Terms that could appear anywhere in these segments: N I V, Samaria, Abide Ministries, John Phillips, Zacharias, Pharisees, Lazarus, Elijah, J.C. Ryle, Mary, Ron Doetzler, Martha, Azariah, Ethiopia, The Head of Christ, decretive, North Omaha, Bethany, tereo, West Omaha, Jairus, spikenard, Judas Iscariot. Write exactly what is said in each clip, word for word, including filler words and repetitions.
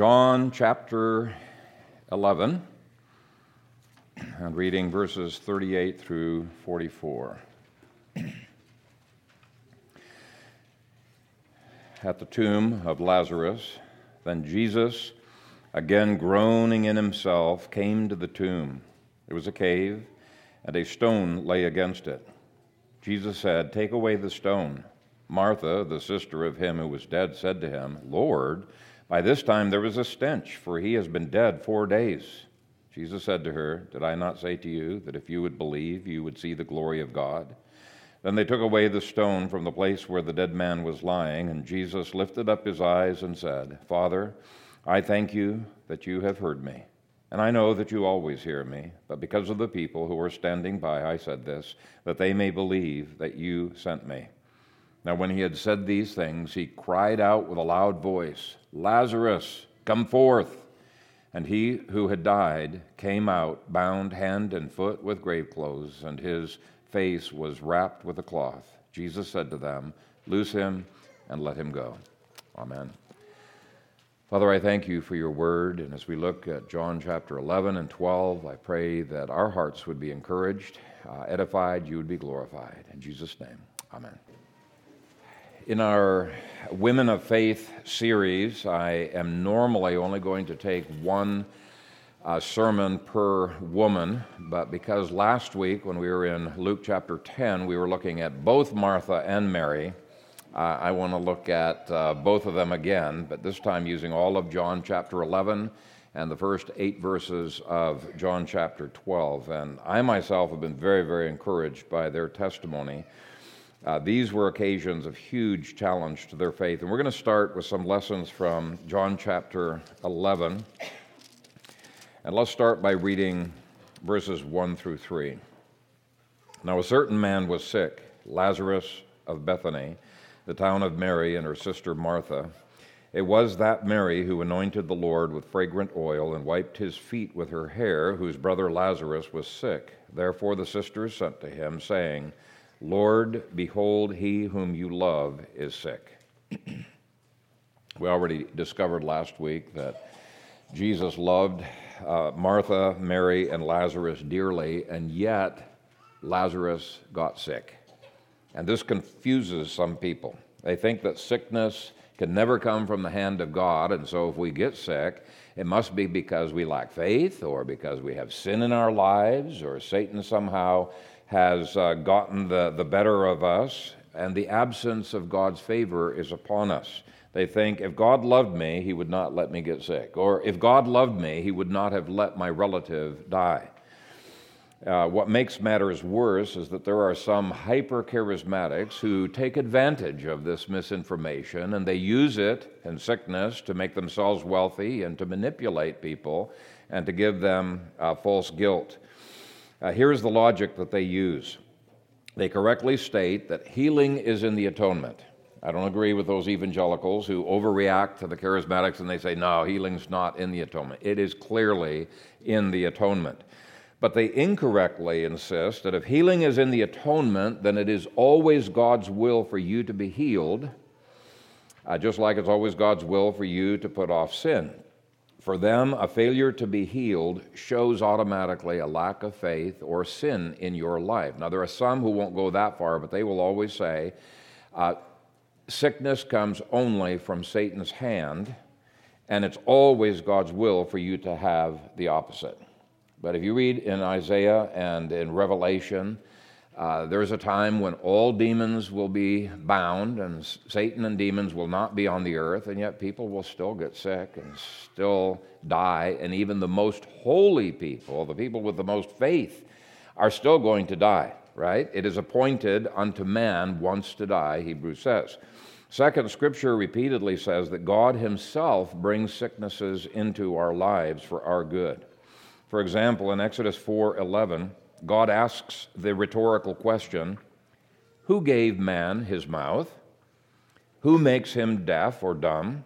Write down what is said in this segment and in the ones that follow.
John chapter eleven, and reading verses thirty-eight through forty-four. At the tomb of Lazarus, then Jesus, again groaning in himself, came to the tomb. It was a cave, and a stone lay against it. Jesus said, "Take away the stone." Martha, the sister of him who was dead, said to him, "Lord, by this time there is a stench, for he has been dead four days." Jesus said to her, "Did I not say to you that if you would believe, you would see the glory of God?" Then they took away the stone from the place where the dead man was lying, and Jesus lifted up his eyes and said, "Father, I thank you that you have heard me, and I know that you always hear me, but because of the people who are standing by, I said this, that they may believe that you sent me." Now when he had said these things, he cried out with a loud voice, "Lazarus, come forth!" And he who had died came out, bound hand and foot with grave clothes, and his face was wrapped with a cloth. Jesus said to them, "Loose him and let him go." Amen. Father, I thank you for your word, and as we look at John chapter eleven and twelve, I pray that our hearts would be encouraged, uh, edified, you would be glorified. In Jesus' name, amen. In our Women of Faith series, I am normally only going to take one Uh, sermon per woman, but because last week when we were in Luke chapter ten, we were looking at both Martha and Mary, uh, I want to look at uh, both of them again, but this time using all of John chapter eleven and the first eight verses of John chapter twelve. And I myself have been very, very encouraged by their testimony. Uh, these were occasions of huge challenge to their faith. And we're going to start with some lessons from John chapter eleven. And let's start by reading verses one through three. Now a certain man was sick, Lazarus of Bethany, the town of Mary and her sister Martha. It was that Mary who anointed the Lord with fragrant oil and wiped his feet with her hair, whose brother Lazarus was sick. Therefore the sisters sent to him, saying, "Lord, behold, he whom you love is sick." We already discovered last week that Jesus loved Uh, Martha, Mary, and Lazarus dearly, and yet Lazarus got sick. And this confuses some people. They think that sickness can never come from the hand of God, and so if we get sick, it must be because we lack faith, or because we have sin in our lives, or Satan somehow has uh, gotten the, the better of us, and the absence of God's favor is upon us. They think, if God loved me, he would not let me get sick. Or if God loved me, he would not have let my relative die. Uh, what makes matters worse is that there are some hyper-charismatics who take advantage of this misinformation, and they use it in sickness to make themselves wealthy and to manipulate people and to give them uh, false guilt. Uh, here's the logic that they use. They correctly state that healing is in the atonement. I don't agree with those evangelicals who overreact to the charismatics and they say, no, healing's not in the atonement. It is clearly in the atonement. But they incorrectly insist that if healing is in the atonement, then it is always God's will for you to be healed, uh, just like it's always God's will for you to put off sin. For them, a failure to be healed shows automatically a lack of faith or sin in your life. Now, there are some who won't go that far, but they will always say, uh, sickness comes only from Satan's hand, and it's always God's will for you to have the opposite. But if you read in Isaiah and in Revelation, uh, there's a time when all demons will be bound, and Satan and demons will not be on the earth, and yet people will still get sick and still die, and even the most holy people, the people with the most faith, are still going to die. Right? It is appointed unto man once to die, Hebrews says. Second, Scripture repeatedly says that God himself brings sicknesses into our lives for our good. For example, in Exodus four eleven, God asks the rhetorical question, "Who gave man his mouth? Who makes him deaf or dumb?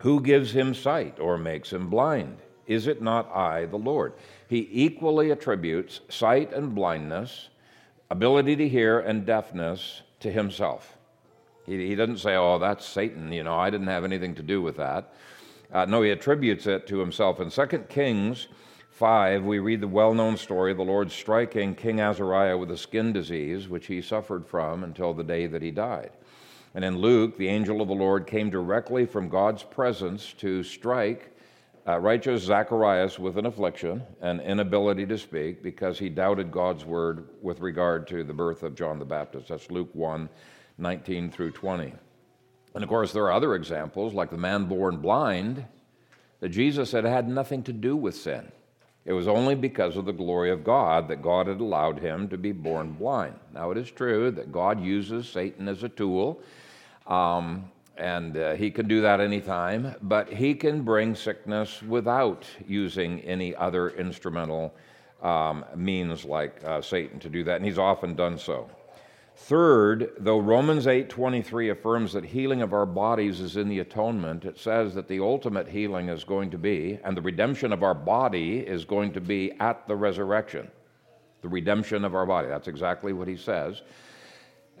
Who gives him sight or makes him blind? Is it not I, the Lord?" He equally attributes sight and blindness, ability to hear and deafness to himself. He, he doesn't say, oh, that's Satan, you know, I didn't have anything to do with that. Uh, no, he attributes it to himself. In Second Kings five, we read the well-known story of the Lord striking King Azariah with a skin disease, which he suffered from until the day that he died. And in Luke, the angel of the Lord came directly from God's presence to strike uh, righteous Zacharias with an affliction, an inability to speak, because he doubted God's word with regard to the birth of John the Baptist. That's Luke one, nineteen through twenty. And of course, there are other examples, like the man born blind, that Jesus said had nothing to do with sin. It was only because of the glory of God that God had allowed him to be born blind. Now, it is true that God uses Satan as a tool, um, and uh, he can do that anytime, but he can bring sickness without using any other instrumental um, means like uh, Satan to do that, and he's often done so. Third, though Romans eight twenty-three affirms that healing of our bodies is in the atonement, it says that the ultimate healing is going to be, and the redemption of our body is going to be at the resurrection. The redemption of our body, that's exactly what he says.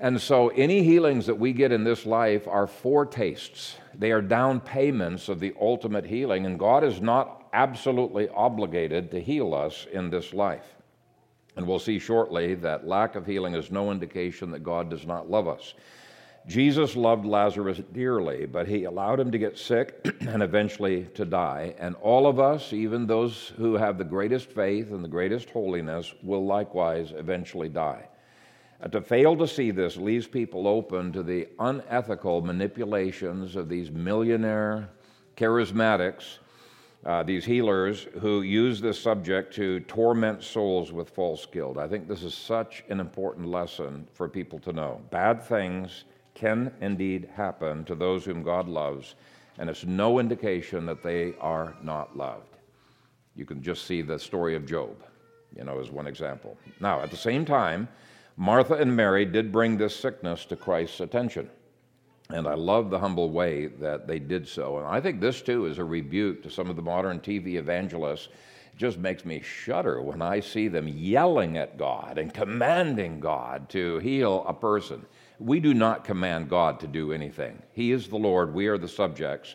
And so any healings that we get in this life are foretastes. They are down payments of the ultimate healing, and God is not absolutely obligated to heal us in this life. And we'll see shortly that lack of healing is no indication that God does not love us. Jesus loved Lazarus dearly, but he allowed him to get sick and eventually to die. And all of us, even those who have the greatest faith and the greatest holiness, will likewise eventually die. And to fail to see this leaves people open to the unethical manipulations of these millionaire charismatics, Uh, these healers who use this subject to torment souls with false guilt. I think this is such an important lesson for people to know. Bad things can indeed happen to those whom God loves, and it's no indication that they are not loved. You can just see the story of Job, you know, as one example. Now, at the same time, Martha and Mary did bring this sickness to Christ's attention. And I love the humble way that they did so. And I think this, too, is a rebuke to some of the modern T V evangelists. It just makes me shudder when I see them yelling at God and commanding God to heal a person. We do not command God to do anything. He is the Lord. We are the subjects.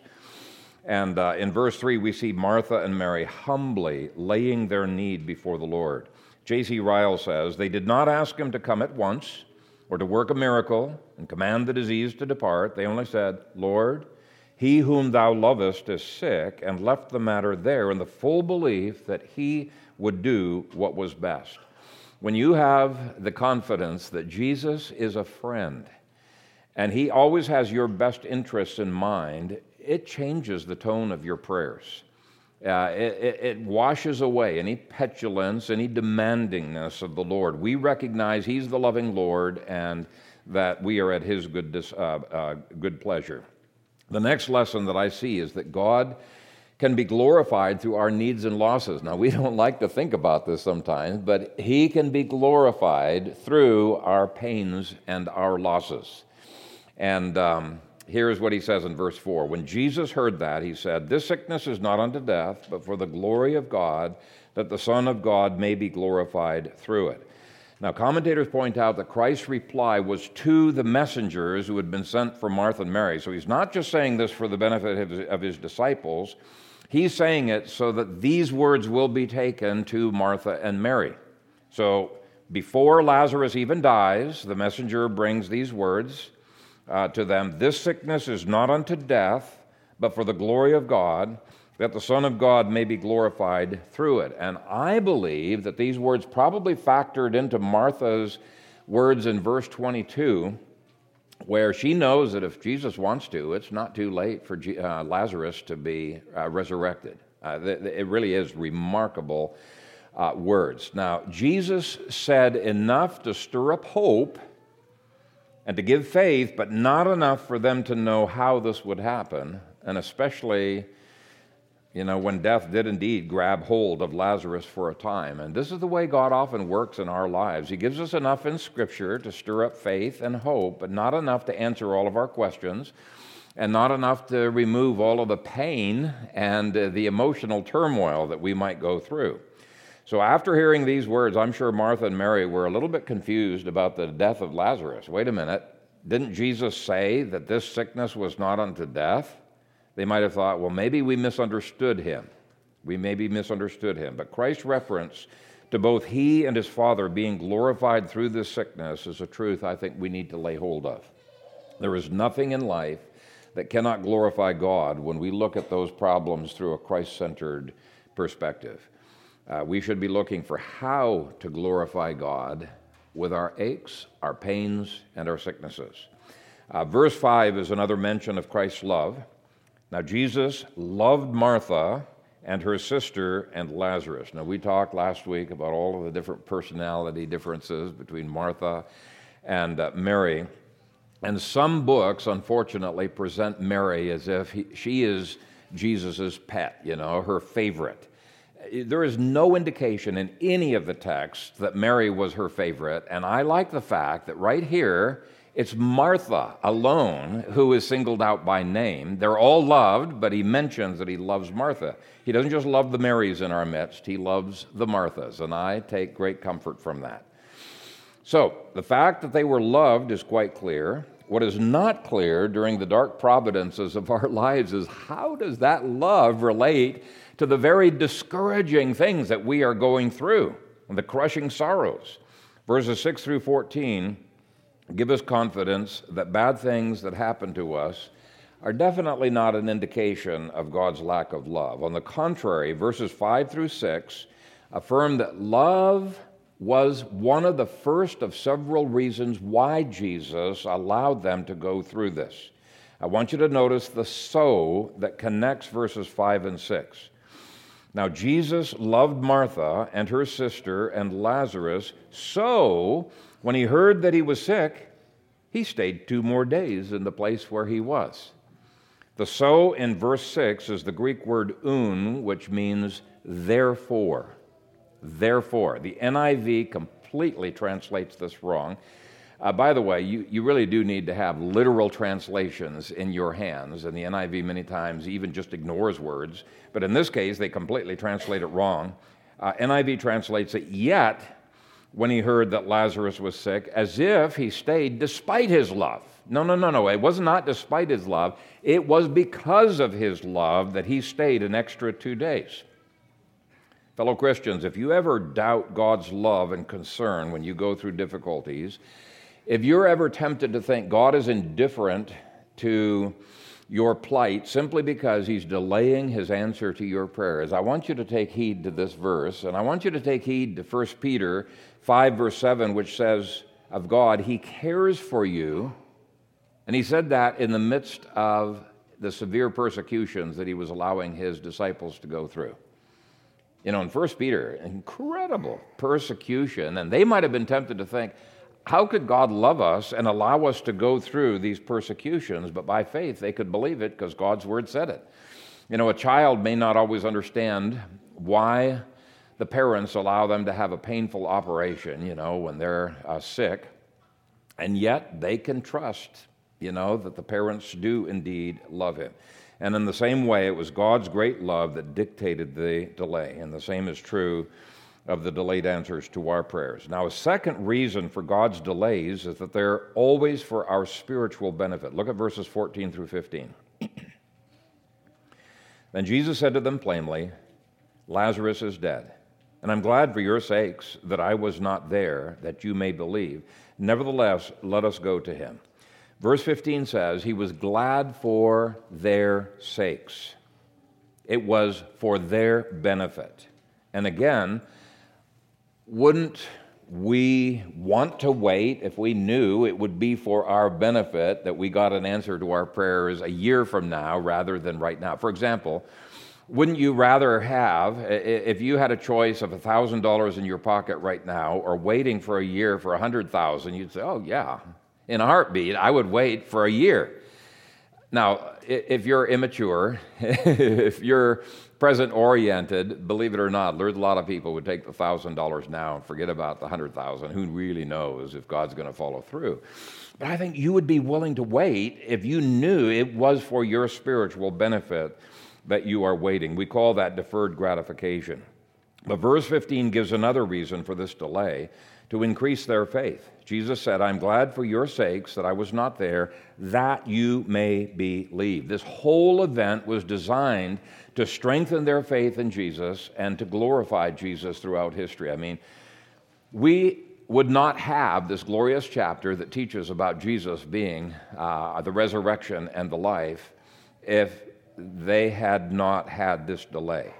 And uh, in verse three, we see Martha and Mary humbly laying their need before the Lord. J C Ryle says, "They did not ask him to come at once, or to work a miracle and command the disease to depart. They only said, 'Lord, he whom thou lovest is sick,' and left the matter there in the full belief that he would do what was best." When you have the confidence that Jesus is a friend and he always has your best interests in mind, it changes the tone of your prayers. Uh, it, it washes away any petulance, any demandingness of the Lord. We recognize he's the loving Lord and that we are at his good, dis, uh, uh, good pleasure. The next lesson that I see is that God can be glorified through our needs and losses. Now, we don't like to think about this sometimes, but he can be glorified through our pains and our losses. And Um, here's what he says in verse four. "When Jesus heard that, he said, 'This sickness is not unto death, but for the glory of God, that the Son of God may be glorified through it.'" Now, commentators point out that Christ's reply was to the messengers who had been sent from Martha and Mary. So he's not just saying this for the benefit of his, of his disciples. He's saying it so that these words will be taken to Martha and Mary. So before Lazarus even dies, the messenger brings these words Uh, to them. "This sickness is not unto death, but for the glory of God, that the Son of God may be glorified through it." And I believe that these words probably factored into Martha's words in verse twenty-two, where she knows that if Jesus wants to, it's not too late for G- uh, Lazarus to be uh, resurrected. Uh, th- th- it really is remarkable uh, words. Now, Jesus said enough to stir up hope and to give faith, but not enough for them to know how this would happen, and especially, you know, when death did indeed grab hold of Lazarus for a time. And this is the way God often works in our lives. He gives us enough in Scripture to stir up faith and hope, but not enough to answer all of our questions, and not enough to remove all of the pain and uh, the emotional turmoil that we might go through. So after hearing these words, I'm sure Martha and Mary were a little bit confused about the death of Lazarus. Wait a minute, didn't Jesus say that this sickness was not unto death? they might have thought, well, maybe we misunderstood him. We maybe misunderstood him. But Christ's reference to both he and his Father being glorified through this sickness is a truth I think we need to lay hold of. There is nothing in life that cannot glorify God when we look at those problems through a Christ-centered perspective. Uh, we should be looking for how to glorify God with our aches, our pains, and our sicknesses. Uh, verse five is another mention of Christ's love. Now, Jesus loved Martha and her sister and Lazarus. Now, we talked last week about all of the different personality differences between Martha and uh, Mary. And some books, unfortunately, present Mary as if he, she is Jesus' pet, you know, her favorite. There is no indication in any of the texts that Mary was her favorite, and I like the fact that right here, it's Martha alone who is singled out by name. They're all loved, but he mentions that he loves Martha. He doesn't just love the Marys in our midst, he loves the Marthas, and I take great comfort from that. So, the fact that they were loved is quite clear. What is not clear during the dark providences of our lives is how does that love relate to the very discouraging things that we are going through, and the crushing sorrows. Verses six through fourteen give us confidence that bad things that happen to us are definitely not an indication of God's lack of love. On the contrary, verses five through six affirm that love was one of the first of several reasons why Jesus allowed them to go through this. I want you to notice the so that connects verses five and six. Now, Jesus loved Martha and her sister and Lazarus, so when he heard that he was sick, he stayed two more days in the place where he was. The so in verse six is the Greek word un, which means therefore. Therefore. The N I V completely translates this wrong. Uh, by the way, you, you really do need to have literal translations in your hands, and the N I V many times even just ignores words. But in this case, they completely translate it wrong. Uh, N I V translates it, yet, when he heard that Lazarus was sick, as if he stayed despite his love. No, no, no, no, it was not despite his love. It was because of his love that he stayed an extra two days. Fellow Christians, if you ever doubt God's love and concern when you go through difficulties, if you're ever tempted to think God is indifferent to your plight simply because he's delaying his answer to your prayers, I want you to take heed to this verse, and I want you to take heed to First Peter five, verse seven, which says of God, he cares for you, and he said that in the midst of the severe persecutions that he was allowing his disciples to go through. You know, in First Peter, incredible persecution, and they might have been tempted to think, how could God love us and allow us to go through these persecutions? But by faith, they could believe it because God's word said it. You know, a child may not always understand why the parents allow them to have a painful operation, you know, when they're uh, sick, and yet they can trust, you know, that the parents do indeed love him. And in the same way, it was God's great love that dictated the delay, and the same is true of the delayed answers to our prayers. Now, a second reason for God's delays is that they're always for our spiritual benefit. Look at verses fourteen through fifteen. Then Jesus said to them plainly, Lazarus is dead, and I'm glad for your sakes that I was not there, that you may believe. Nevertheless, let us go to him. Verse fifteen says, he was glad for their sakes. It was for their benefit. And again, wouldn't we want to wait if we knew it would be for our benefit that we got an answer to our prayers a year from now rather than right now? For example, wouldn't you rather have, if you had a choice of one thousand dollars in your pocket right now or waiting for a year for one hundred thousand dollars, you'd say, oh yeah, in a heartbeat, I would wait for a year. Now, if you're immature, if you're present-oriented, believe it or not, there's a lot of people who would take the one thousand dollars now and forget about the one hundred thousand dollars. Who really knows if God's going to follow through? But I think you would be willing to wait if you knew it was for your spiritual benefit that you are waiting. We call that deferred gratification. But verse fifteen gives another reason for this delay, to increase their faith. Jesus said, I'm glad for your sakes that I was not there, that you may believe. This whole event was designed to strengthen their faith in Jesus and to glorify Jesus throughout history. I mean, we would not have this glorious chapter that teaches about Jesus being uh, the resurrection and the life if they had not had this delay.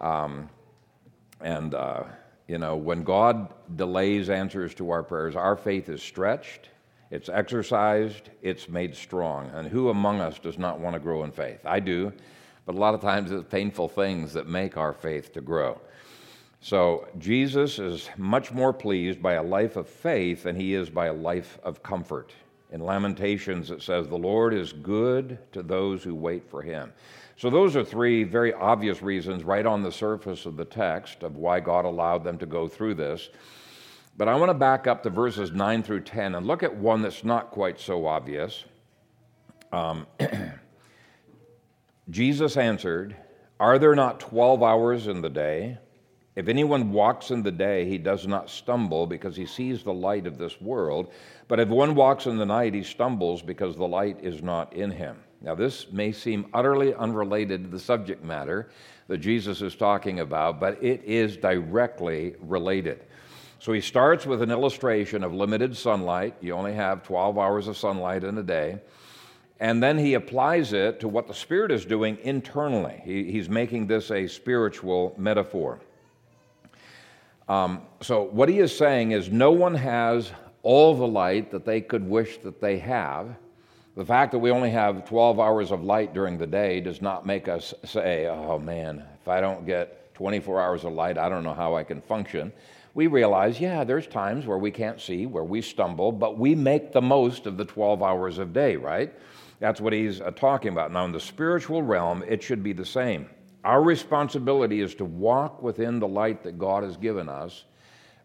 Um, and, uh, you know, when God delays answers to our prayers, our faith is stretched, it's exercised, it's made strong. And who among us does not want to grow in faith? I do, but a lot of times it's painful things that make our faith to grow. So Jesus is much more pleased by a life of faith than he is by a life of comfort. In Lamentations, it says, the Lord is good to those who wait for him. So those are three very obvious reasons right on the surface of the text of why God allowed them to go through this. But I want to back up to verses nine through ten and look at one that's not quite so obvious. Um, Jesus answered, are there not twelve hours in the day? If anyone walks in the day, he does not stumble because he sees the light of this world. But if one walks in the night, he stumbles because the light is not in him. Now, this may seem utterly unrelated to the subject matter that Jesus is talking about, but it is directly related. So he starts with an illustration of limited sunlight. You only have twelve hours of sunlight in a day. And then he applies it to what the Spirit is doing internally. He, he's making this a spiritual metaphor. Um, so what he is saying is no one has all the light that they could wish that they have. The fact that we only have twelve hours of light during the day does not make us say, oh man, if I don't get twenty-four hours of light, I don't know how I can function. We realize, yeah, there's times where we can't see, where we stumble, but we make the most of the twelve hours of day, right? That's what he's uh, talking about. Now, in the spiritual realm, it should be the same. Our responsibility is to walk within the light that God has given us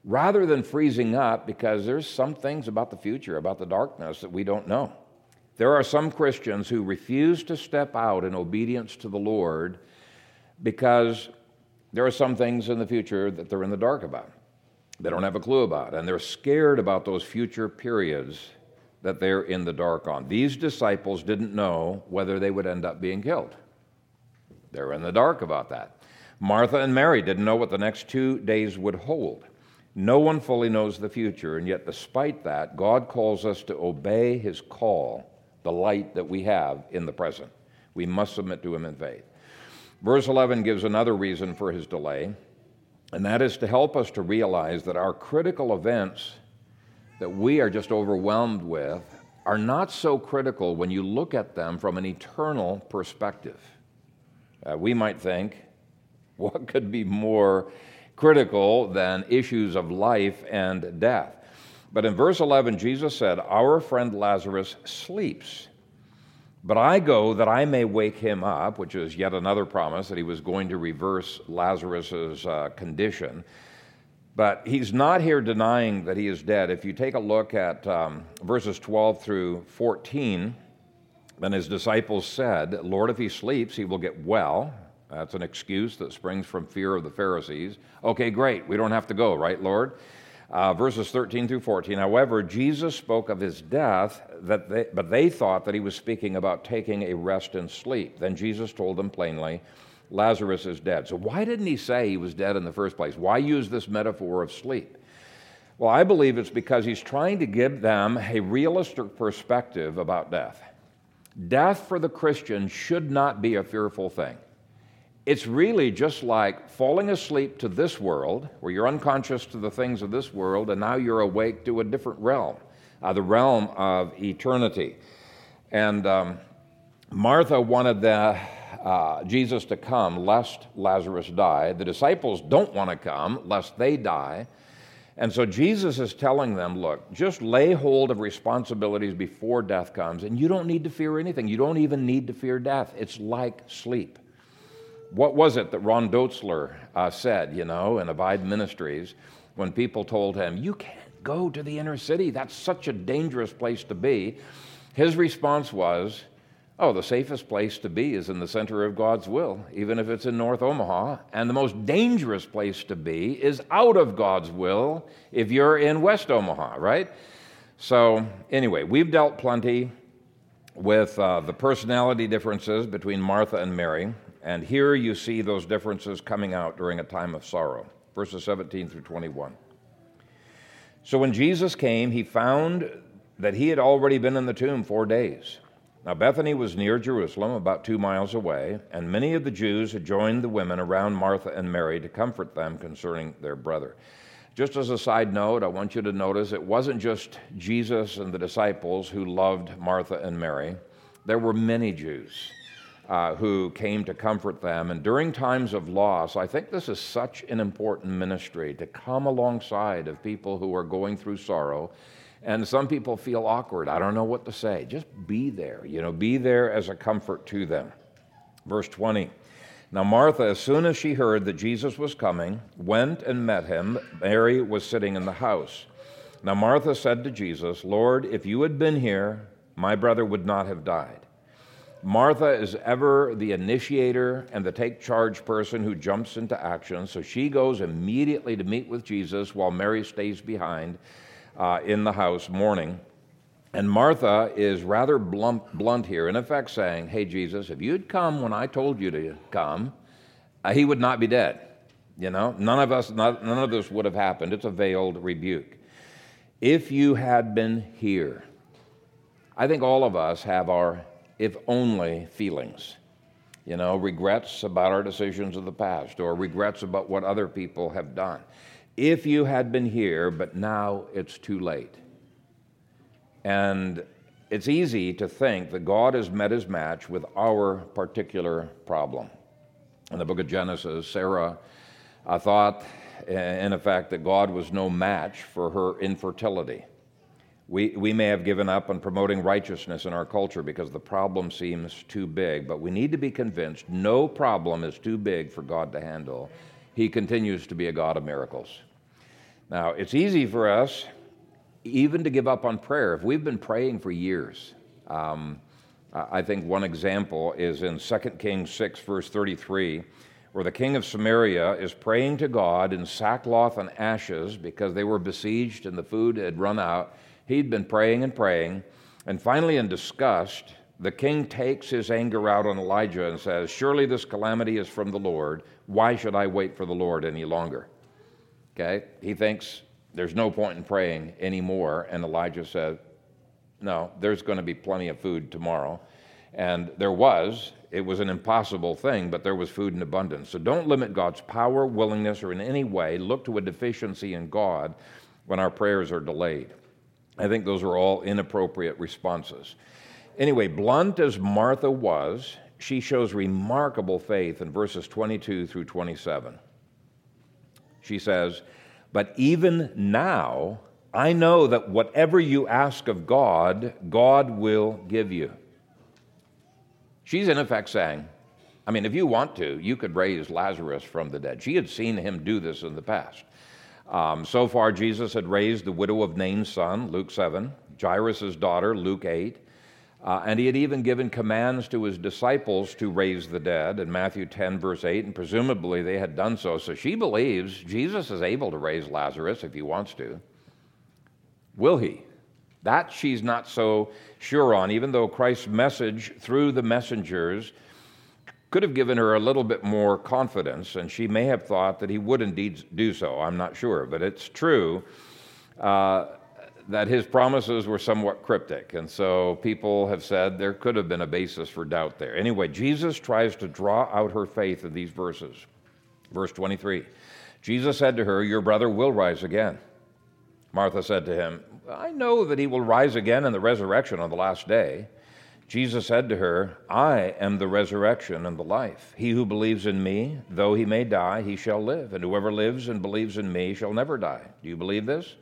rather than freezing up, because there's some things about the future, about the darkness, that we don't know. There are some Christians who refuse to step out in obedience to the Lord because there are some things in the future that they're in the dark about. They don't have a clue about, and they're scared about those future periods that they're in the dark on. These disciples didn't know whether they would end up being killed. They're in the dark about that. Martha and Mary didn't know what the next two days would hold. No one fully knows the future, and yet despite that, God calls us to obey his call, the light that we have in the present. We must submit to him in faith. Verse eleven gives another reason for his delay, and that is to help us to realize that our critical events that we are just overwhelmed with are not so critical when you look at them from an eternal perspective. Uh, we might think, what could be more critical than issues of life and death? But in verse eleven, Jesus said, our friend Lazarus sleeps, but I go that I may wake him up, which is yet another promise that he was going to reverse Lazarus's uh, condition. But he's not here denying that he is dead. If you take a look at um, verses twelve through fourteen, then his disciples said, Lord, if he sleeps, he will get well. That's an excuse that springs from fear of the Pharisees. Okay, great. We don't have to go, right, Lord? Uh, verses thirteen through fourteen. However, Jesus spoke of his death, that they, but they thought that he was speaking about taking a rest and sleep. Then Jesus told them plainly, Lazarus is dead. So why didn't he say he was dead in the first place? Why use this metaphor of sleep? Well, I believe it's because he's trying to give them a realistic perspective about death. Death for the Christian should not be a fearful thing. It's really just like falling asleep to this world, where you're unconscious to the things of this world, and now you're awake to a different realm, uh, the realm of eternity. And um, Martha wanted the, uh, Jesus to come lest Lazarus die. The disciples don't want to come lest they die. And so Jesus is telling them, look, just lay hold of responsibilities before death comes, and you don't need to fear anything. You don't even need to fear death. It's like sleep. What was it that Ron Doetzler uh, said, you know, in Abide Ministries, when people told him, you can't go to the inner city. That's such a dangerous place to be. His response was, Oh, the safest place to be is in the center of God's will, even if it's in North Omaha. And the most dangerous place to be is out of God's will if you're in West Omaha, right? So anyway, we've dealt plenty with uh, the personality differences between Martha and Mary. And here you see those differences coming out during a time of sorrow. Verses seventeen through twenty-one. So when Jesus came, he found that he had already been in the tomb four days. Now, Bethany was near Jerusalem, about two miles away, and many of the Jews had joined the women around Martha and Mary to comfort them concerning their brother. Just as a side note, I want you to notice it wasn't just Jesus and the disciples who loved Martha and Mary. There were many Jews uh, who came to comfort them. And during times of loss, I think this is such an important ministry, to come alongside of people who are going through sorrow. And some people feel awkward. I don't know what to say. Just be there, you know, be there as a comfort to them. Verse twenty, now Martha, as soon as she heard that Jesus was coming, went and met him. Mary was sitting in the house. Now Martha said to Jesus, Lord, if you had been here, my brother would not have died. Martha is ever the initiator and the take charge person who jumps into action. So she goes immediately to meet with Jesus while Mary stays behind. Uh, in the house mourning. And Martha is rather blunt, blunt here, in effect saying, hey, Jesus, if you'd come when I told you to come, uh, he would not be dead. You know, none of us, not, none of this would have happened. It's a veiled rebuke. If you had been here. I think all of us have our if only feelings, you know, regrets about our decisions of the past or regrets about what other people have done. If you had been here, but now it's too late. And it's easy to think that God has met his match with our particular problem. In the book of Genesis, Sarah uh, thought, in effect, that God was no match for her infertility. We, we may have given up on promoting righteousness in our culture because the problem seems too big, but we need to be convinced no problem is too big for God to handle. He continues to be a God of miracles. Now, it's easy for us even to give up on prayer. If we've been praying for years, um, I think one example is in Second Kings six, verse thirty-three, where the king of Samaria is praying to God in sackcloth and ashes because they were besieged and the food had run out. He'd been praying and praying, and finally in disgust, the king takes his anger out on Elijah and says, surely this calamity is from the Lord. Why should I wait for the Lord any longer? Okay? He thinks there's no point in praying anymore. And Elijah said, no, there's going to be plenty of food tomorrow. And there was. It was an impossible thing, but there was food in abundance. So don't limit God's power, willingness, or in any way look to a deficiency in God when our prayers are delayed. I think those are all inappropriate responses. Anyway, blunt as Martha was, she shows remarkable faith in verses twenty-two through twenty-seven. She says, but even now I know that whatever you ask of God, God will give you. She's in effect saying, I mean, if you want to, you could raise Lazarus from the dead. She had seen him do this in the past. Um, so far, Jesus had raised the widow of Nain's son, Luke seven, Jairus' daughter, Luke eight, Uh, and he had even given commands to his disciples to raise the dead in Matthew ten, verse eight, and presumably they had done so. So she believes Jesus is able to raise Lazarus if he wants to. Will he? That she's not so sure on, even though Christ's message through the messengers could have given her a little bit more confidence, and she may have thought that he would indeed do so. I'm not sure, but it's true. Uh, that his promises were somewhat cryptic, and so people have said there could have been a basis for doubt there. Anyway, Jesus tries to draw out her faith in these verses. Verse twenty-three, Jesus said to her, your brother will rise again. Martha said to him, I know that he will rise again in the resurrection on the last day. Jesus said to her, I am the resurrection and the life. He who believes in me, though he may die, he shall live, and whoever lives and believes in me shall never die. Do you believe this?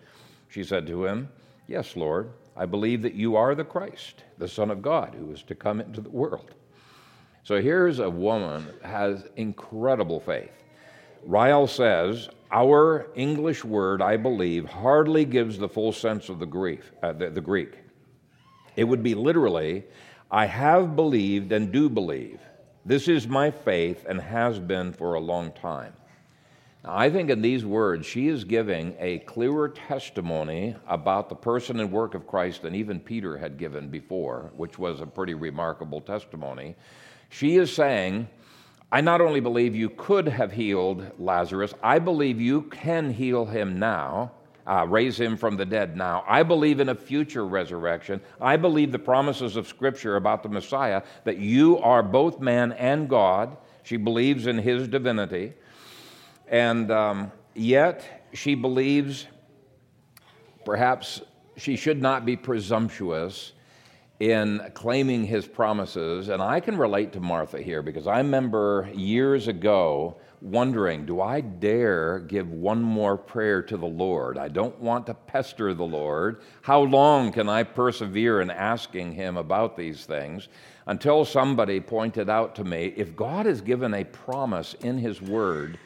She said to him, yes, Lord, I believe that you are the Christ, the Son of God, who is to come into the world. So here's a woman who has incredible faith. Ryle says, our English word, I believe, hardly gives the full sense of the Greek. Uh, the, the Greek. It would be literally, I have believed and do believe. This is my faith and has been for a long time. Now, I think in these words, she is giving a clearer testimony about the person and work of Christ than even Peter had given before, which was a pretty remarkable testimony. She is saying, I not only believe you could have healed Lazarus, I believe you can heal him now, uh, raise him from the dead now. I believe in a future resurrection. I believe the promises of Scripture about the Messiah, that you are both man and God. She believes in his divinity. And um, yet she believes, perhaps she should not be presumptuous in claiming his promises. And I can relate to Martha here, because I remember years ago wondering, do I dare give one more prayer to the Lord? I don't want to pester the Lord. How long can I persevere in asking him about these things? Until somebody pointed out to me, if God has given a promise in his word,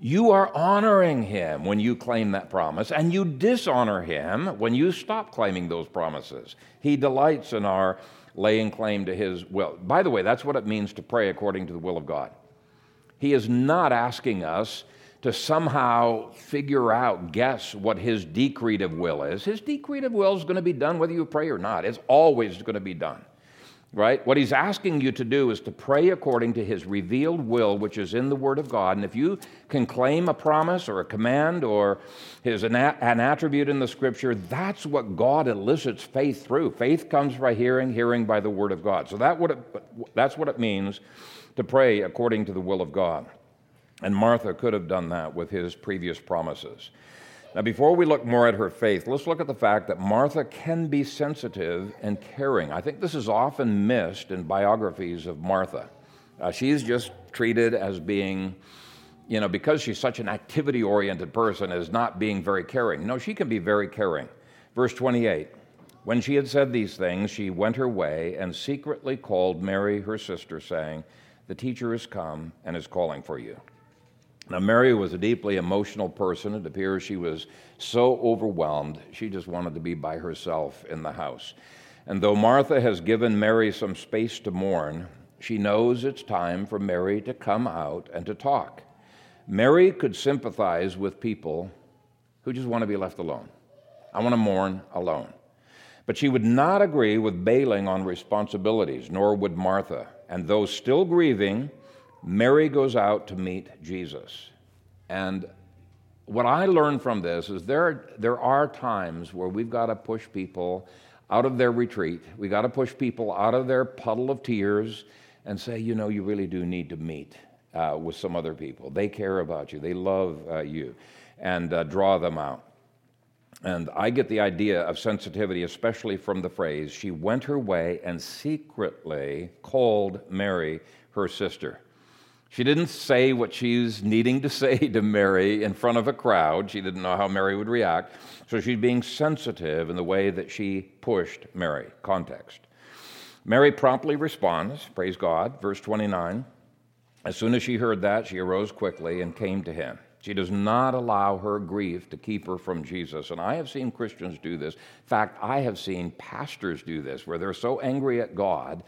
you are honoring him when you claim that promise, and you dishonor him when you stop claiming those promises. He delights in our laying claim to his will. By the way, that's what it means to pray according to the will of God. He is not asking us to somehow figure out, guess what his decretive will is. His decretive will is going to be done whether you pray or not. It's always going to be done. Right? What he's asking you to do is to pray according to his revealed will, which is in the Word of God. And if you can claim a promise or a command or his an attribute in the Scripture, that's what God elicits faith through. Faith comes by hearing, hearing by the Word of God. So that would it, that's what it means to pray according to the will of God. And Martha could have done that with his previous promises. Now, before we look more at her faith, let's look at the fact that Martha can be sensitive and caring. I think this is often missed in biographies of Martha. Uh, she's just treated as being, you know, because she's such an activity-oriented person, as not being very caring. No, she can be very caring. Verse twenty-eight, when she had said these things, she went her way and secretly called Mary, her sister, saying, the teacher is come and is calling for you. Now, Mary was a deeply emotional person. It appears she was so overwhelmed, she just wanted to be by herself in the house. And though Martha has given Mary some space to mourn, she knows it's time for Mary to come out and to talk. Mary could sympathize with people who just want to be left alone. I want to mourn alone. But she would not agree with bailing on responsibilities, nor would Martha. And though still grieving, Mary goes out to meet Jesus. And what I learned from this is there, there are times where we've got to push people out of their retreat. We've got to push people out of their puddle of tears and say, you know, you really do need to meet uh, with some other people. They care about you. They love uh, you. And uh, draw them out. And I get the idea of sensitivity, especially from the phrase, she went her way and secretly called Mary, her sister. She didn't say what she's needing to say to Mary in front of a crowd. She didn't know how Mary would react. So she's being sensitive in the way that she pushed Mary. Context. Mary promptly responds, praise God, verse twenty-nine. As soon as she heard that, she arose quickly and came to him. She does not allow her grief to keep her from Jesus. And I have seen Christians do this. In fact, I have seen pastors do this, where they're so angry at God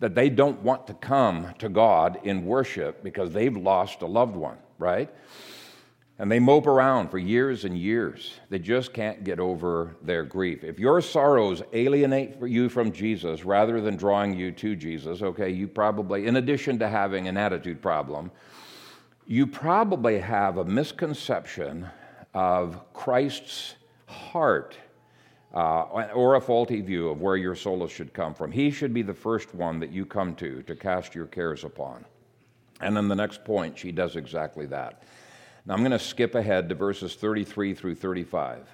that they don't want to come to God in worship because they've lost a loved one, right? And they mope around for years and years. They just can't get over their grief. If your sorrows alienate you from Jesus rather than drawing you to Jesus, okay, you probably, in addition to having an attitude problem, you probably have a misconception of Christ's heart, Uh, or a faulty view of where your solace should come from. He should be the first one that you come to, to cast your cares upon. And then the next point, she does exactly that. Now I'm going to skip ahead to verses thirty-three through thirty-five.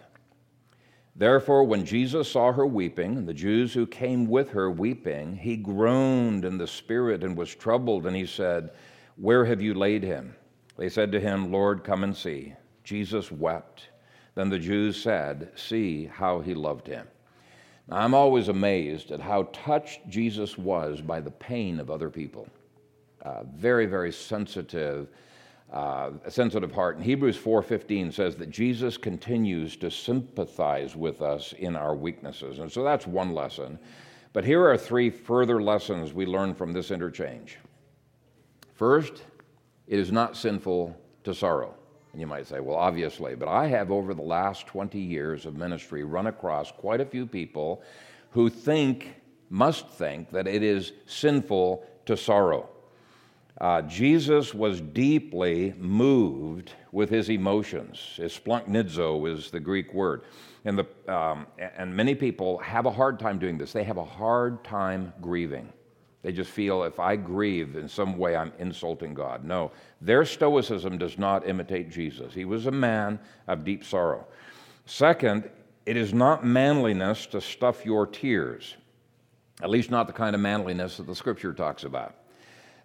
Therefore, when Jesus saw her weeping, and the Jews who came with her weeping, he groaned in the spirit and was troubled, and he said, where have you laid him? They said to him, Lord, come and see. Jesus wept. Then the Jews said, see how he loved him. Now, I'm always amazed at how touched Jesus was by the pain of other people. Uh, very, very sensitive, uh, sensitive heart. And Hebrews four fifteen says that Jesus continues to sympathize with us in our weaknesses. And so that's one lesson. But here are three further lessons we learn from this interchange. First, it is not sinful to sorrow. And you might say, well, obviously, but I have over the last twenty years of ministry run across quite a few people who think, must think, that it is sinful to sorrow. Uh, Jesus was deeply moved with his emotions. Esplanknidzo is the Greek word. And, the, um, and many people have a hard time doing this. They have a hard time grieving. They just feel if I grieve in some way, I'm insulting God. No, their stoicism does not imitate Jesus. He was a man of deep sorrow. Second, it is not manliness to stuff your tears, at least not the kind of manliness that the Scripture talks about.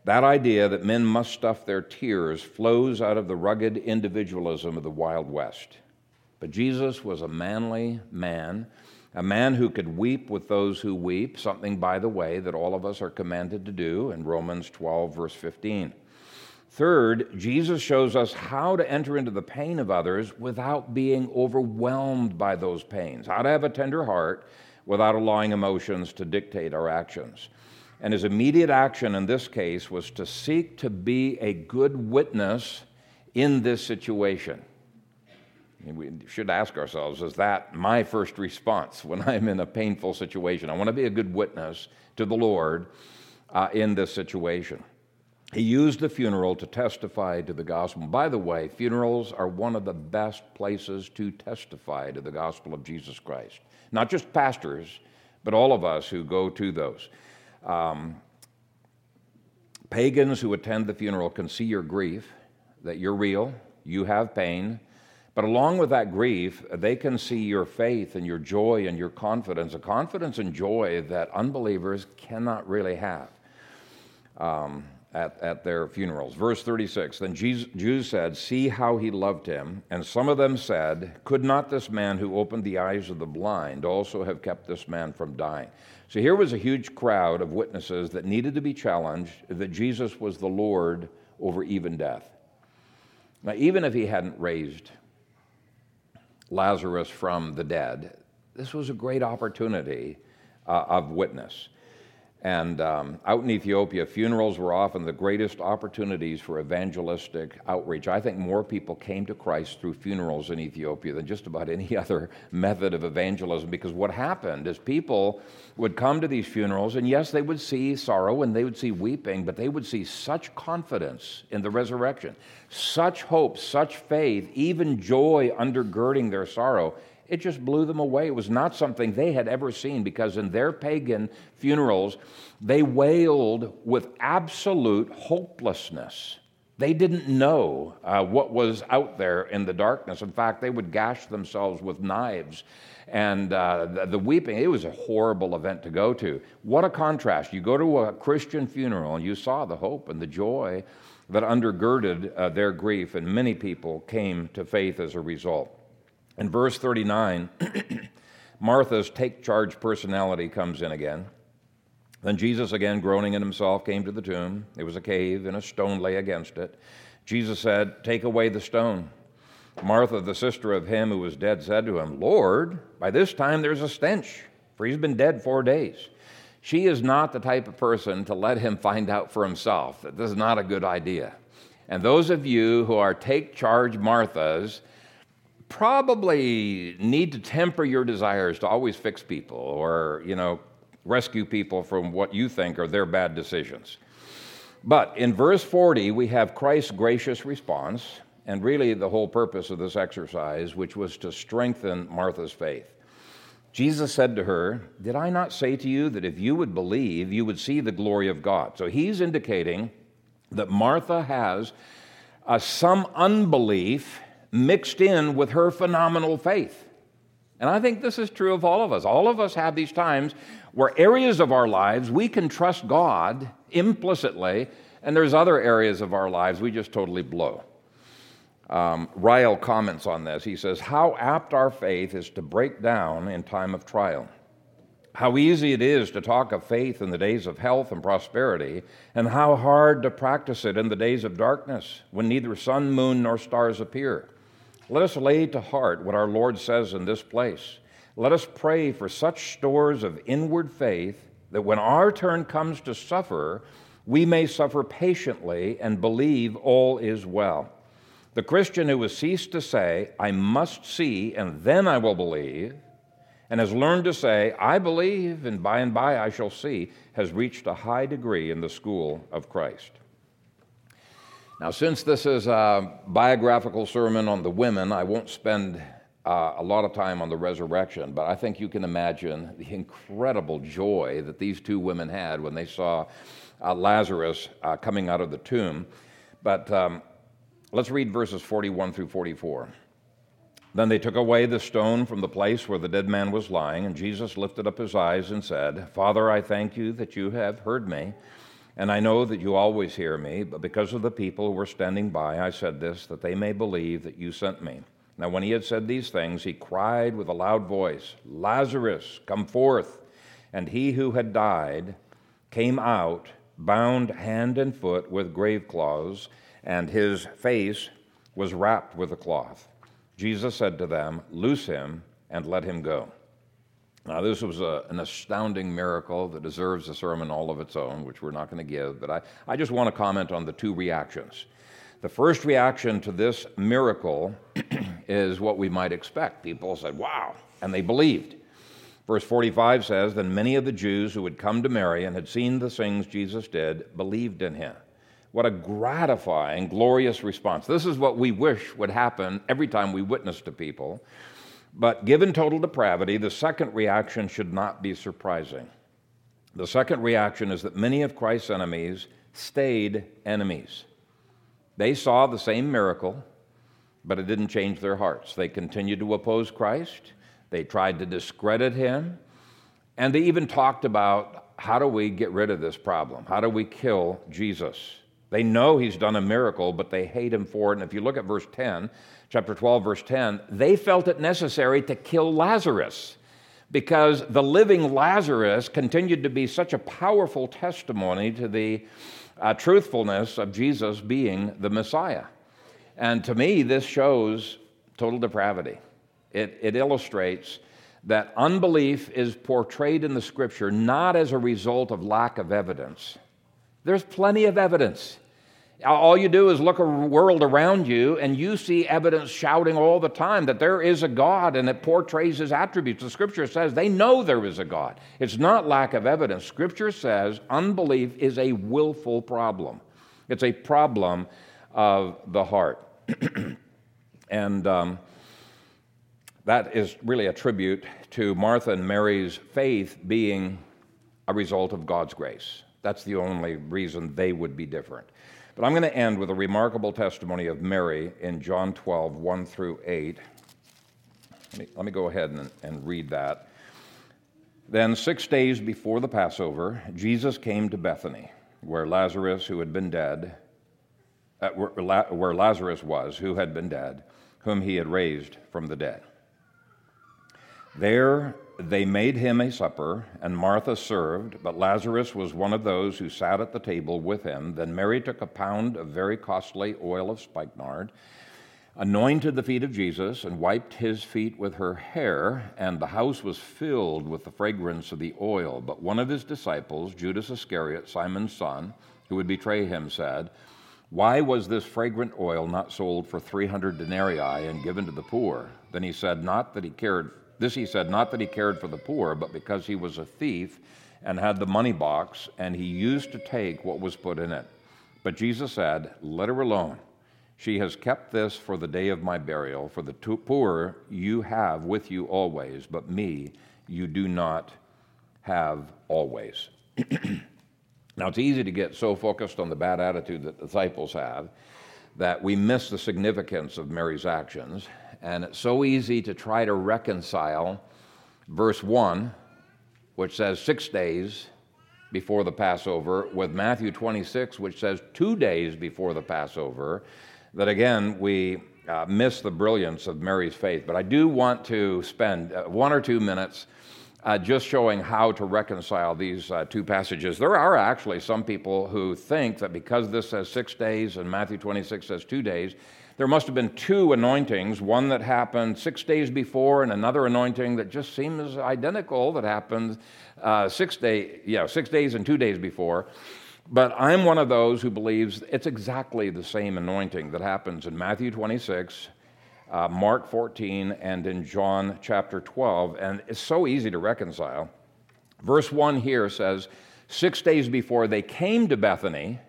That idea that men must stuff their tears flows out of the rugged individualism of the Wild West. But Jesus was a manly man, a man who could weep with those who weep, something, by the way, that all of us are commanded to do in Romans twelve, verse fifteen. Third, Jesus shows us how to enter into the pain of others without being overwhelmed by those pains, how to have a tender heart without allowing emotions to dictate our actions. And his immediate action in this case was to seek to be a good witness in this situation. We should ask ourselves, is that my first response when I'm in a painful situation? I want to be a good witness to the Lord uh, in this situation. He used the funeral to testify to the gospel. And by the way, funerals are one of the best places to testify to the gospel of Jesus Christ. Not just pastors, but all of us who go to those. Um, pagans who attend the funeral can see your grief, that you're real, you have pain. But along with that grief, they can see your faith and your joy and your confidence, a confidence and joy that unbelievers cannot really have um, at, at their funerals. Verse thirty-six, then Jesus, Jews said, see how he loved him. And some of them said, could not this man who opened the eyes of the blind also have kept this man from dying? So here was a huge crowd of witnesses that needed to be challenged that Jesus was the Lord over even death. Now, even if he hadn't raised Lazarus from the dead, this was a great opportunity uh, of witness. And um, out in Ethiopia, funerals were often the greatest opportunities for evangelistic outreach. I think more people came to Christ through funerals in Ethiopia than just about any other method of evangelism, because what happened is people would come to these funerals, and yes, they would see sorrow and they would see weeping, but they would see such confidence in the resurrection, such hope, such faith, even joy undergirding their sorrow. It just blew them away. It was not something they had ever seen, because in their pagan funerals, they wailed with absolute hopelessness. They didn't know uh, what was out there in the darkness. In fact, they would gash themselves with knives and uh, the, the weeping. It was a horrible event to go to. What a contrast. You go to a Christian funeral and you saw the hope and the joy that undergirded uh, their grief, and many people came to faith as a result. In verse thirty-nine, Martha's take charge personality comes in again. Then Jesus, again groaning in himself, came to the tomb. It was a cave, and a stone lay against it. Jesus said, take away the stone. Martha, the sister of him who was dead, said to him, Lord, by this time there's a stench, for he's been dead four days. She is not the type of person to let him find out for himself that this is not a good idea. And those of you who are take charge Marthas probably need to temper your desires to always fix people or, you know, rescue people from what you think are their bad decisions. But in verse forty, we have Christ's gracious response, and really the whole purpose of this exercise, which was to strengthen Martha's faith. Jesus said to her, did I not say to you that if you would believe, you would see the glory of God? So he's indicating that Martha has uh, some unbelief mixed in with her phenomenal faith. And I think this is true of all of us. All of us have these times where areas of our lives we can trust God implicitly, and there's other areas of our lives we just totally blow. Um, Ryle comments on this. He says, how apt our faith is to break down in time of trial. How easy it is to talk of faith in the days of health and prosperity, and how hard to practice it in the days of darkness when neither sun, moon, nor stars appear. Let us lay to heart what our Lord says in this place. Let us pray for such stores of inward faith that when our turn comes to suffer, we may suffer patiently and believe all is well. The Christian who has ceased to say, I must see and then I will believe, and has learned to say, I believe and by and by I shall see, has reached a high degree in the school of Christ. Now, since this is a biographical sermon on the women, I won't spend uh, a lot of time on the resurrection, but I think you can imagine the incredible joy that these two women had when they saw uh, Lazarus uh, coming out of the tomb. But um, let's read verses forty-one through forty-four. Then they took away the stone from the place where the dead man was lying, and Jesus lifted up his eyes and said, Father, I thank you that you have heard me, and I know that you always hear me, but because of the people who were standing by, I said this, that they may believe that you sent me. Now when he had said these things, he cried with a loud voice, Lazarus, come forth. And he who had died came out, bound hand and foot with grave clothes, and his face was wrapped with a cloth. Jesus said to them, loose him and let him go. Now, this was a, an astounding miracle that deserves a sermon all of its own, which we're not going to give, but I, I just want to comment on the two reactions. The first reaction to this miracle is what we might expect. People said, wow, and they believed. Verse forty-five says, then many of the Jews who had come to Mary and had seen the things Jesus did believed in him. What a gratifying, glorious response. This is what we wish would happen every time we witness to people. But given total depravity, the second reaction should not be surprising. The second reaction is that many of Christ's enemies stayed enemies. They saw the same miracle, but it didn't change their hearts. They continued to oppose Christ. They tried to discredit him. And they even talked about, how do we get rid of this problem? How do we kill Jesus? They know he's done a miracle, but they hate him for it. And if you look at verse ten, chapter twelve, verse ten, they felt it necessary to kill Lazarus because the living Lazarus continued to be such a powerful testimony to the uh, truthfulness of Jesus being the Messiah. And to me, this shows total depravity. It, it illustrates that unbelief is portrayed in the Scripture not as a result of lack of evidence. There's plenty of evidence. All you do is look at the world around you, and you see evidence shouting all the time that there is a God, and it portrays his attributes. The Scripture says they know there is a God. It's not lack of evidence. Scripture says unbelief is a willful problem. It's a problem of the heart. And um, that is really a tribute to Martha and Mary's faith being a result of God's grace. That's the only reason they would be different. But I'm going to end with a remarkable testimony of Mary in John twelve, one through eight. Let me, let me go ahead and, and read that. Then six days before the Passover, Jesus came to Bethany, where Lazarus, who had been dead, uh, where, La- where Lazarus was, who had been dead, whom he had raised from the dead. There they made him a supper, and Martha served, but Lazarus was one of those who sat at the table with him. Then Mary took a pound of very costly oil of spikenard, anointed the feet of Jesus, and wiped his feet with her hair, and the house was filled with the fragrance of the oil. But one of his disciples, Judas Iscariot, Simon's son, who would betray him, said, "Why was this fragrant oil not sold for three hundred denarii and given to the poor?" Then he said, not that he cared This he said, not that he cared for the poor, but because he was a thief and had the money box, and he used to take what was put in it. But Jesus said, "Let her alone. She has kept this for the day of my burial. For the poor you have with you always, but me you do not have always." Now, it's easy to get so focused on the bad attitude that the disciples have that we miss the significance of Mary's actions. And it's so easy to try to reconcile verse one, which says six days before the Passover, with Matthew twenty-six, which says two days before the Passover, that again, we uh, miss the brilliance of Mary's faith. But I do want to spend uh, one or two minutes uh, just showing how to reconcile these uh, two passages. There are actually some people who think that because this says six days and Matthew twenty-six says two days, there must have been two anointings, one that happened six days before and another anointing that just seems identical that happened uh, six day, yeah, six days and two days before. But I'm one of those who believes it's exactly the same anointing that happens in Matthew twenty-six, uh, Mark fourteen, and in John chapter twelve. And it's so easy to reconcile. Verse one here says, six days before they came to Bethany.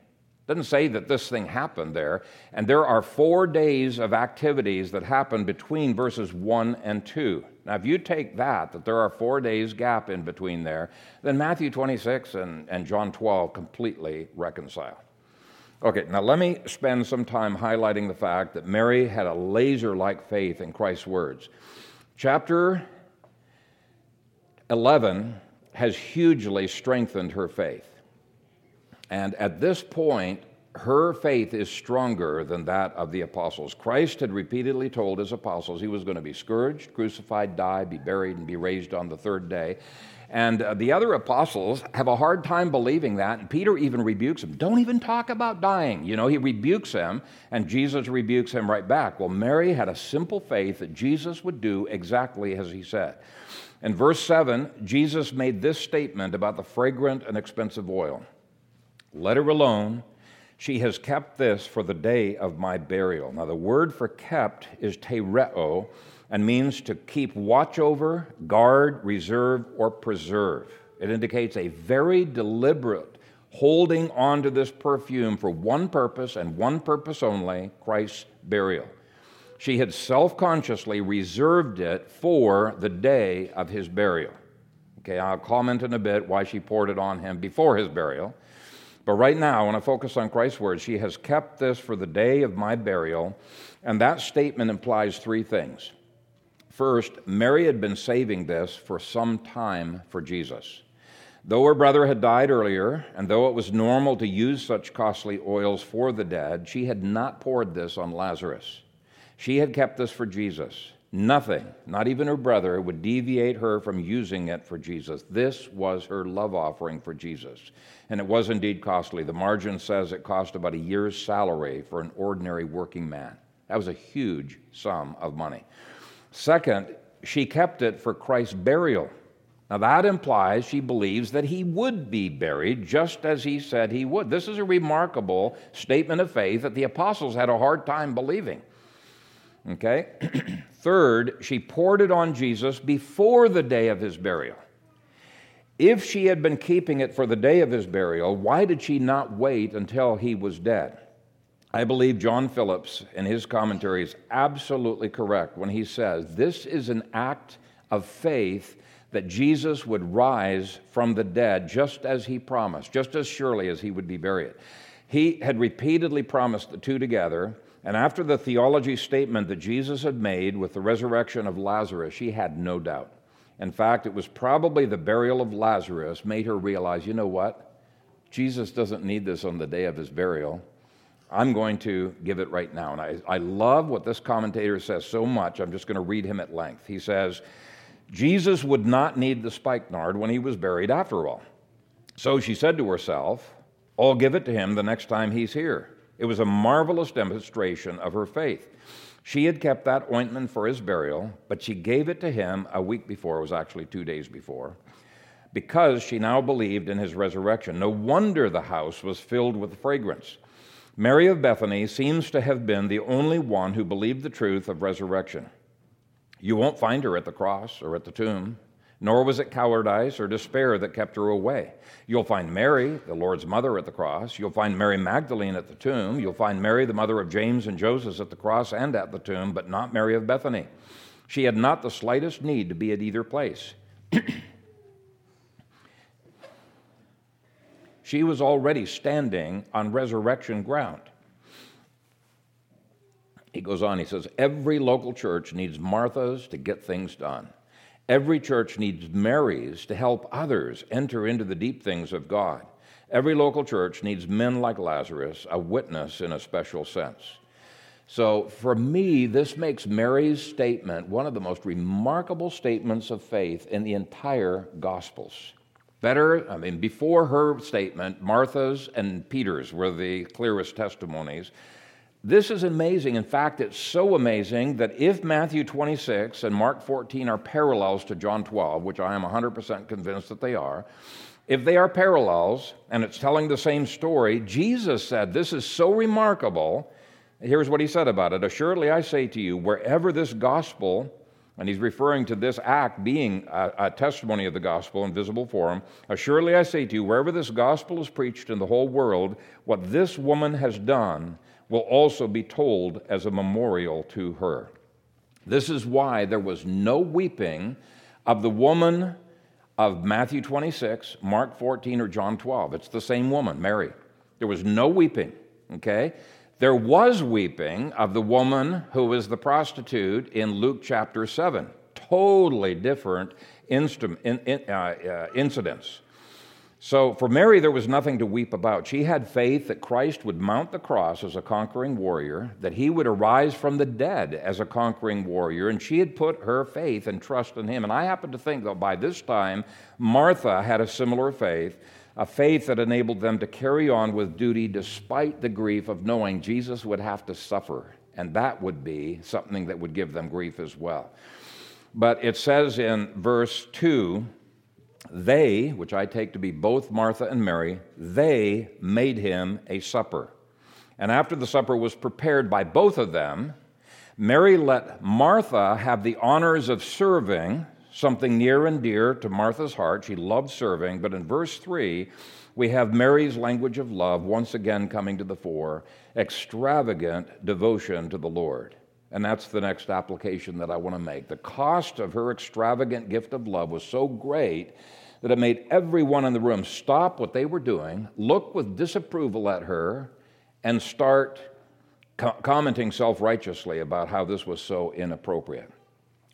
Doesn't say that this thing happened there. And there are four days of activities that happen between verses one and two. Now, if you take that, that there are four days gap in between there, then Matthew twenty-six and, and John twelve completely reconcile. Okay, now let me spend some time highlighting the fact that Mary had a laser-like faith in Christ's words. Chapter eleven has hugely strengthened her faith. And at this point, her faith is stronger than that of the apostles. Christ had repeatedly told his apostles he was going to be scourged, crucified, die, be buried, and be raised on the third day. And uh, the other apostles have a hard time believing that. And Peter even rebukes him. Don't even talk about dying. You know, he rebukes him, and Jesus rebukes him right back. Well, Mary had a simple faith that Jesus would do exactly as he said. In verse seven, Jesus made this statement about the fragrant and expensive oil. Let her alone. She has kept this for the day of my burial. Now, the word for kept is tereo and means to keep watch over, guard, reserve, or preserve. It indicates a very deliberate holding on to this perfume for one purpose and one purpose only, Christ's burial. She had self-consciously reserved it for the day of his burial. Okay, I'll comment in a bit why she poured it on him before his burial. But right now, I want to focus on Christ's words. She has kept this for the day of my burial. And that statement implies three things. First, Mary had been saving this for some time for Jesus. Though her brother had died earlier, and though it was normal to use such costly oils for the dead, she had not poured this on Lazarus. She had kept this for Jesus. Nothing, not even her brother, would deviate her from using it for Jesus. This was her love offering for Jesus. And it was indeed costly. The margin says it cost about a year's salary for an ordinary working man. That was a huge sum of money. Second, she kept it for Christ's burial. Now that implies she believes that he would be buried just as he said he would. This is a remarkable statement of faith that the apostles had a hard time believing. Okay? Third, she poured it on Jesus before the day of his burial. If she had been keeping it for the day of his burial, why did she not wait until he was dead? I believe John Phillips in his commentary is absolutely correct when he says, this is an act of faith that Jesus would rise from the dead just as he promised, just as surely as he would be buried. He had repeatedly promised the two together. And after the theology statement that Jesus had made with the resurrection of Lazarus, she had no doubt. In fact, it was probably the burial of Lazarus made her realize, you know what? Jesus doesn't need this on the day of his burial. I'm going to give it right now. And I, I love what this commentator says so much. I'm just going to read him at length. He says, Jesus would not need the spikenard when he was buried after all. So she said to herself, I'll give it to him the next time he's here. It was a marvelous demonstration of her faith. She had kept that ointment for his burial, but she gave it to him a week before, it was actually two days before, because she now believed in his resurrection. No wonder the house was filled with fragrance. Mary of Bethany seems to have been the only one who believed the truth of resurrection. You won't find her at the cross or at the tomb, nor was it cowardice or despair that kept her away. You'll find Mary, the Lord's mother, at the cross. You'll find Mary Magdalene at the tomb. You'll find Mary, the mother of James and Joseph, at the cross and at the tomb, but not Mary of Bethany. She had not the slightest need to be at either place. She was already standing on resurrection ground. He goes on, he says, every local church needs Marthas to get things done. Every church needs Marys to help others enter into the deep things of God. Every local church needs men like Lazarus, a witness in a special sense. So for me, this makes Mary's statement one of the most remarkable statements of faith in the entire Gospels. Better, I mean, before her statement, Martha's and Peter's were the clearest testimonies. This is amazing. In fact, it's so amazing that if Matthew twenty-six and Mark fourteen are parallels to John twelve, which I am one hundred percent convinced that they are, if they are parallels and it's telling the same story, Jesus said, this is so remarkable. Here's what he said about it. Assuredly, I say to you, wherever this gospel, and he's referring to this act being a, a testimony of the gospel in visible form, assuredly, I say to you, wherever this gospel is preached in the whole world, what this woman has done will also be told as a memorial to her. This is why there was no weeping of the woman of Matthew twenty-six, Mark fourteen, or John twelve. It's the same woman, Mary. There was no weeping, okay? There was weeping of the woman who was the prostitute in Luke chapter seven. Totally different insta- in, in, uh, uh, incidents. So for Mary, there was nothing to weep about. She had faith that Christ would mount the cross as a conquering warrior, that he would arise from the dead as a conquering warrior, and she had put her faith and trust in him. And I happen to think that by this time, Martha had a similar faith, a faith that enabled them to carry on with duty despite the grief of knowing Jesus would have to suffer, and that would be something that would give them grief as well. But it says in verse two, they, which I take to be both Martha and Mary, they made him a supper. And after the supper was prepared by both of them, Mary let Martha have the honors of serving, something near and dear to Martha's heart. She loved serving, but in verse three, we have Mary's language of love once again coming to the fore, extravagant devotion to the Lord. And that's the next application that I want to make. The cost of her extravagant gift of love was so great that it made everyone in the room stop what they were doing, look with disapproval at her, and start co- commenting self-righteously about how this was so inappropriate.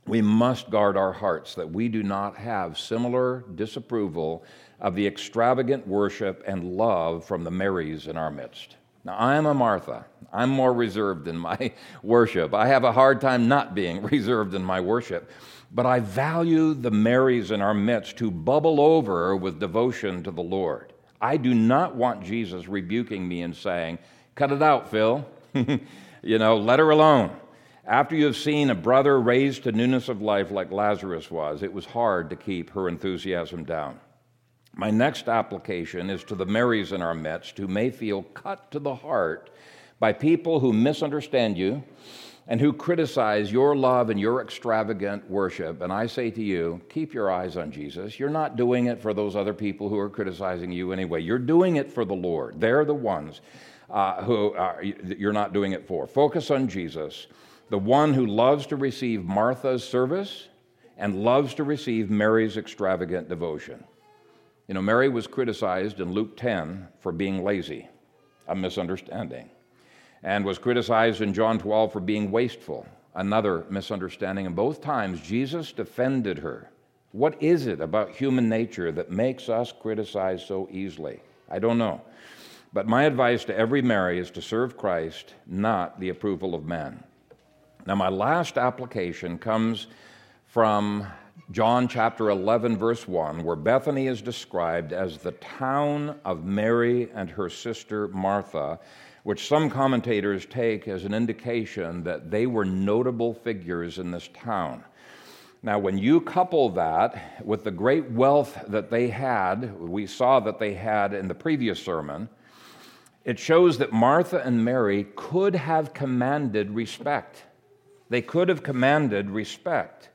We must guard our hearts that we do not have similar disapproval of the extravagant worship and love from the Marys in our midst. Now, I'm a Martha. I'm more reserved in my worship. I have a hard time not being reserved in my worship. But I value the Marys in our midst who bubble over with devotion to the Lord. I do not want Jesus rebuking me and saying, cut it out, Phil. You know, let her alone. After you have seen a brother raised to newness of life like Lazarus was, it was hard to keep her enthusiasm down. My next application is to the Marys in our midst who may feel cut to the heart by people who misunderstand you and who criticize your love and your extravagant worship. And I say to you, keep your eyes on Jesus. You're not doing it for those other people who are criticizing you anyway. You're doing it for the Lord. They're the ones uh, who are, you're not doing it for. Focus on Jesus, the one who loves to receive Martha's service and loves to receive Mary's extravagant devotion. You know, Mary was criticized in Luke ten for being lazy, a misunderstanding, and was criticized in John twelve for being wasteful, another misunderstanding. And both times, Jesus defended her. What is it about human nature that makes us criticize so easily? I don't know. But my advice to every Mary is to serve Christ, not the approval of man. Now, my last application comes from John chapter eleven, verse one, where Bethany is described as the town of Mary and her sister Martha, which some commentators take as an indication that they were notable figures in this town. Now, when you couple that with the great wealth that they had, we saw that they had in the previous sermon, it shows that Martha and Mary could have commanded respect. They could have commanded respect.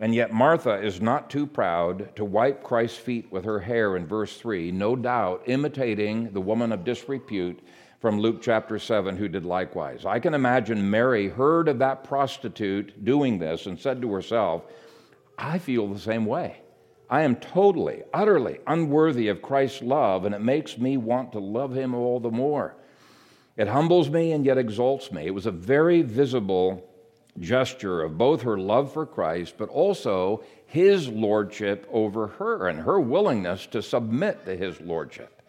And yet Martha is not too proud to wipe Christ's feet with her hair in verse three, no doubt imitating the woman of disrepute from Luke chapter seven who did likewise. I can imagine Mary heard of that prostitute doing this and said to herself, I feel the same way. I am totally, utterly unworthy of Christ's love, and it makes me want to love him all the more. It humbles me and yet exalts me. It was a very visible gesture of both her love for Christ, but also his lordship over her and her willingness to submit to his lordship.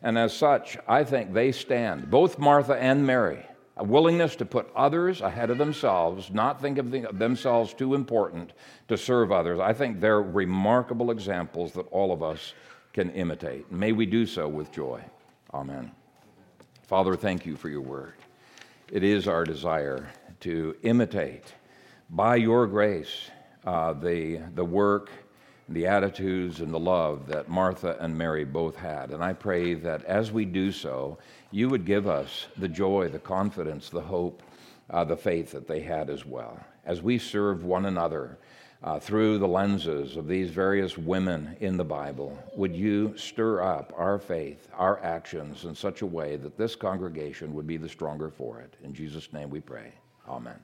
And as such, I think they stand, both Martha and Mary, a willingness to put others ahead of themselves, not think of the, themselves too important to serve others. I think they're remarkable examples that all of us can imitate. May we do so with joy. Amen. Father, thank you for your word. It is our desire to imitate, by your grace, uh, the, the work, the attitudes, and the love that Martha and Mary both had. And I pray that as we do so, you would give us the joy, the confidence, the hope, uh, the faith that they had as well. As we serve one another uh, through the lenses of these various women in the Bible, would you stir up our faith, our actions in such a way that this congregation would be the stronger for it. In Jesus' name we pray. Amen.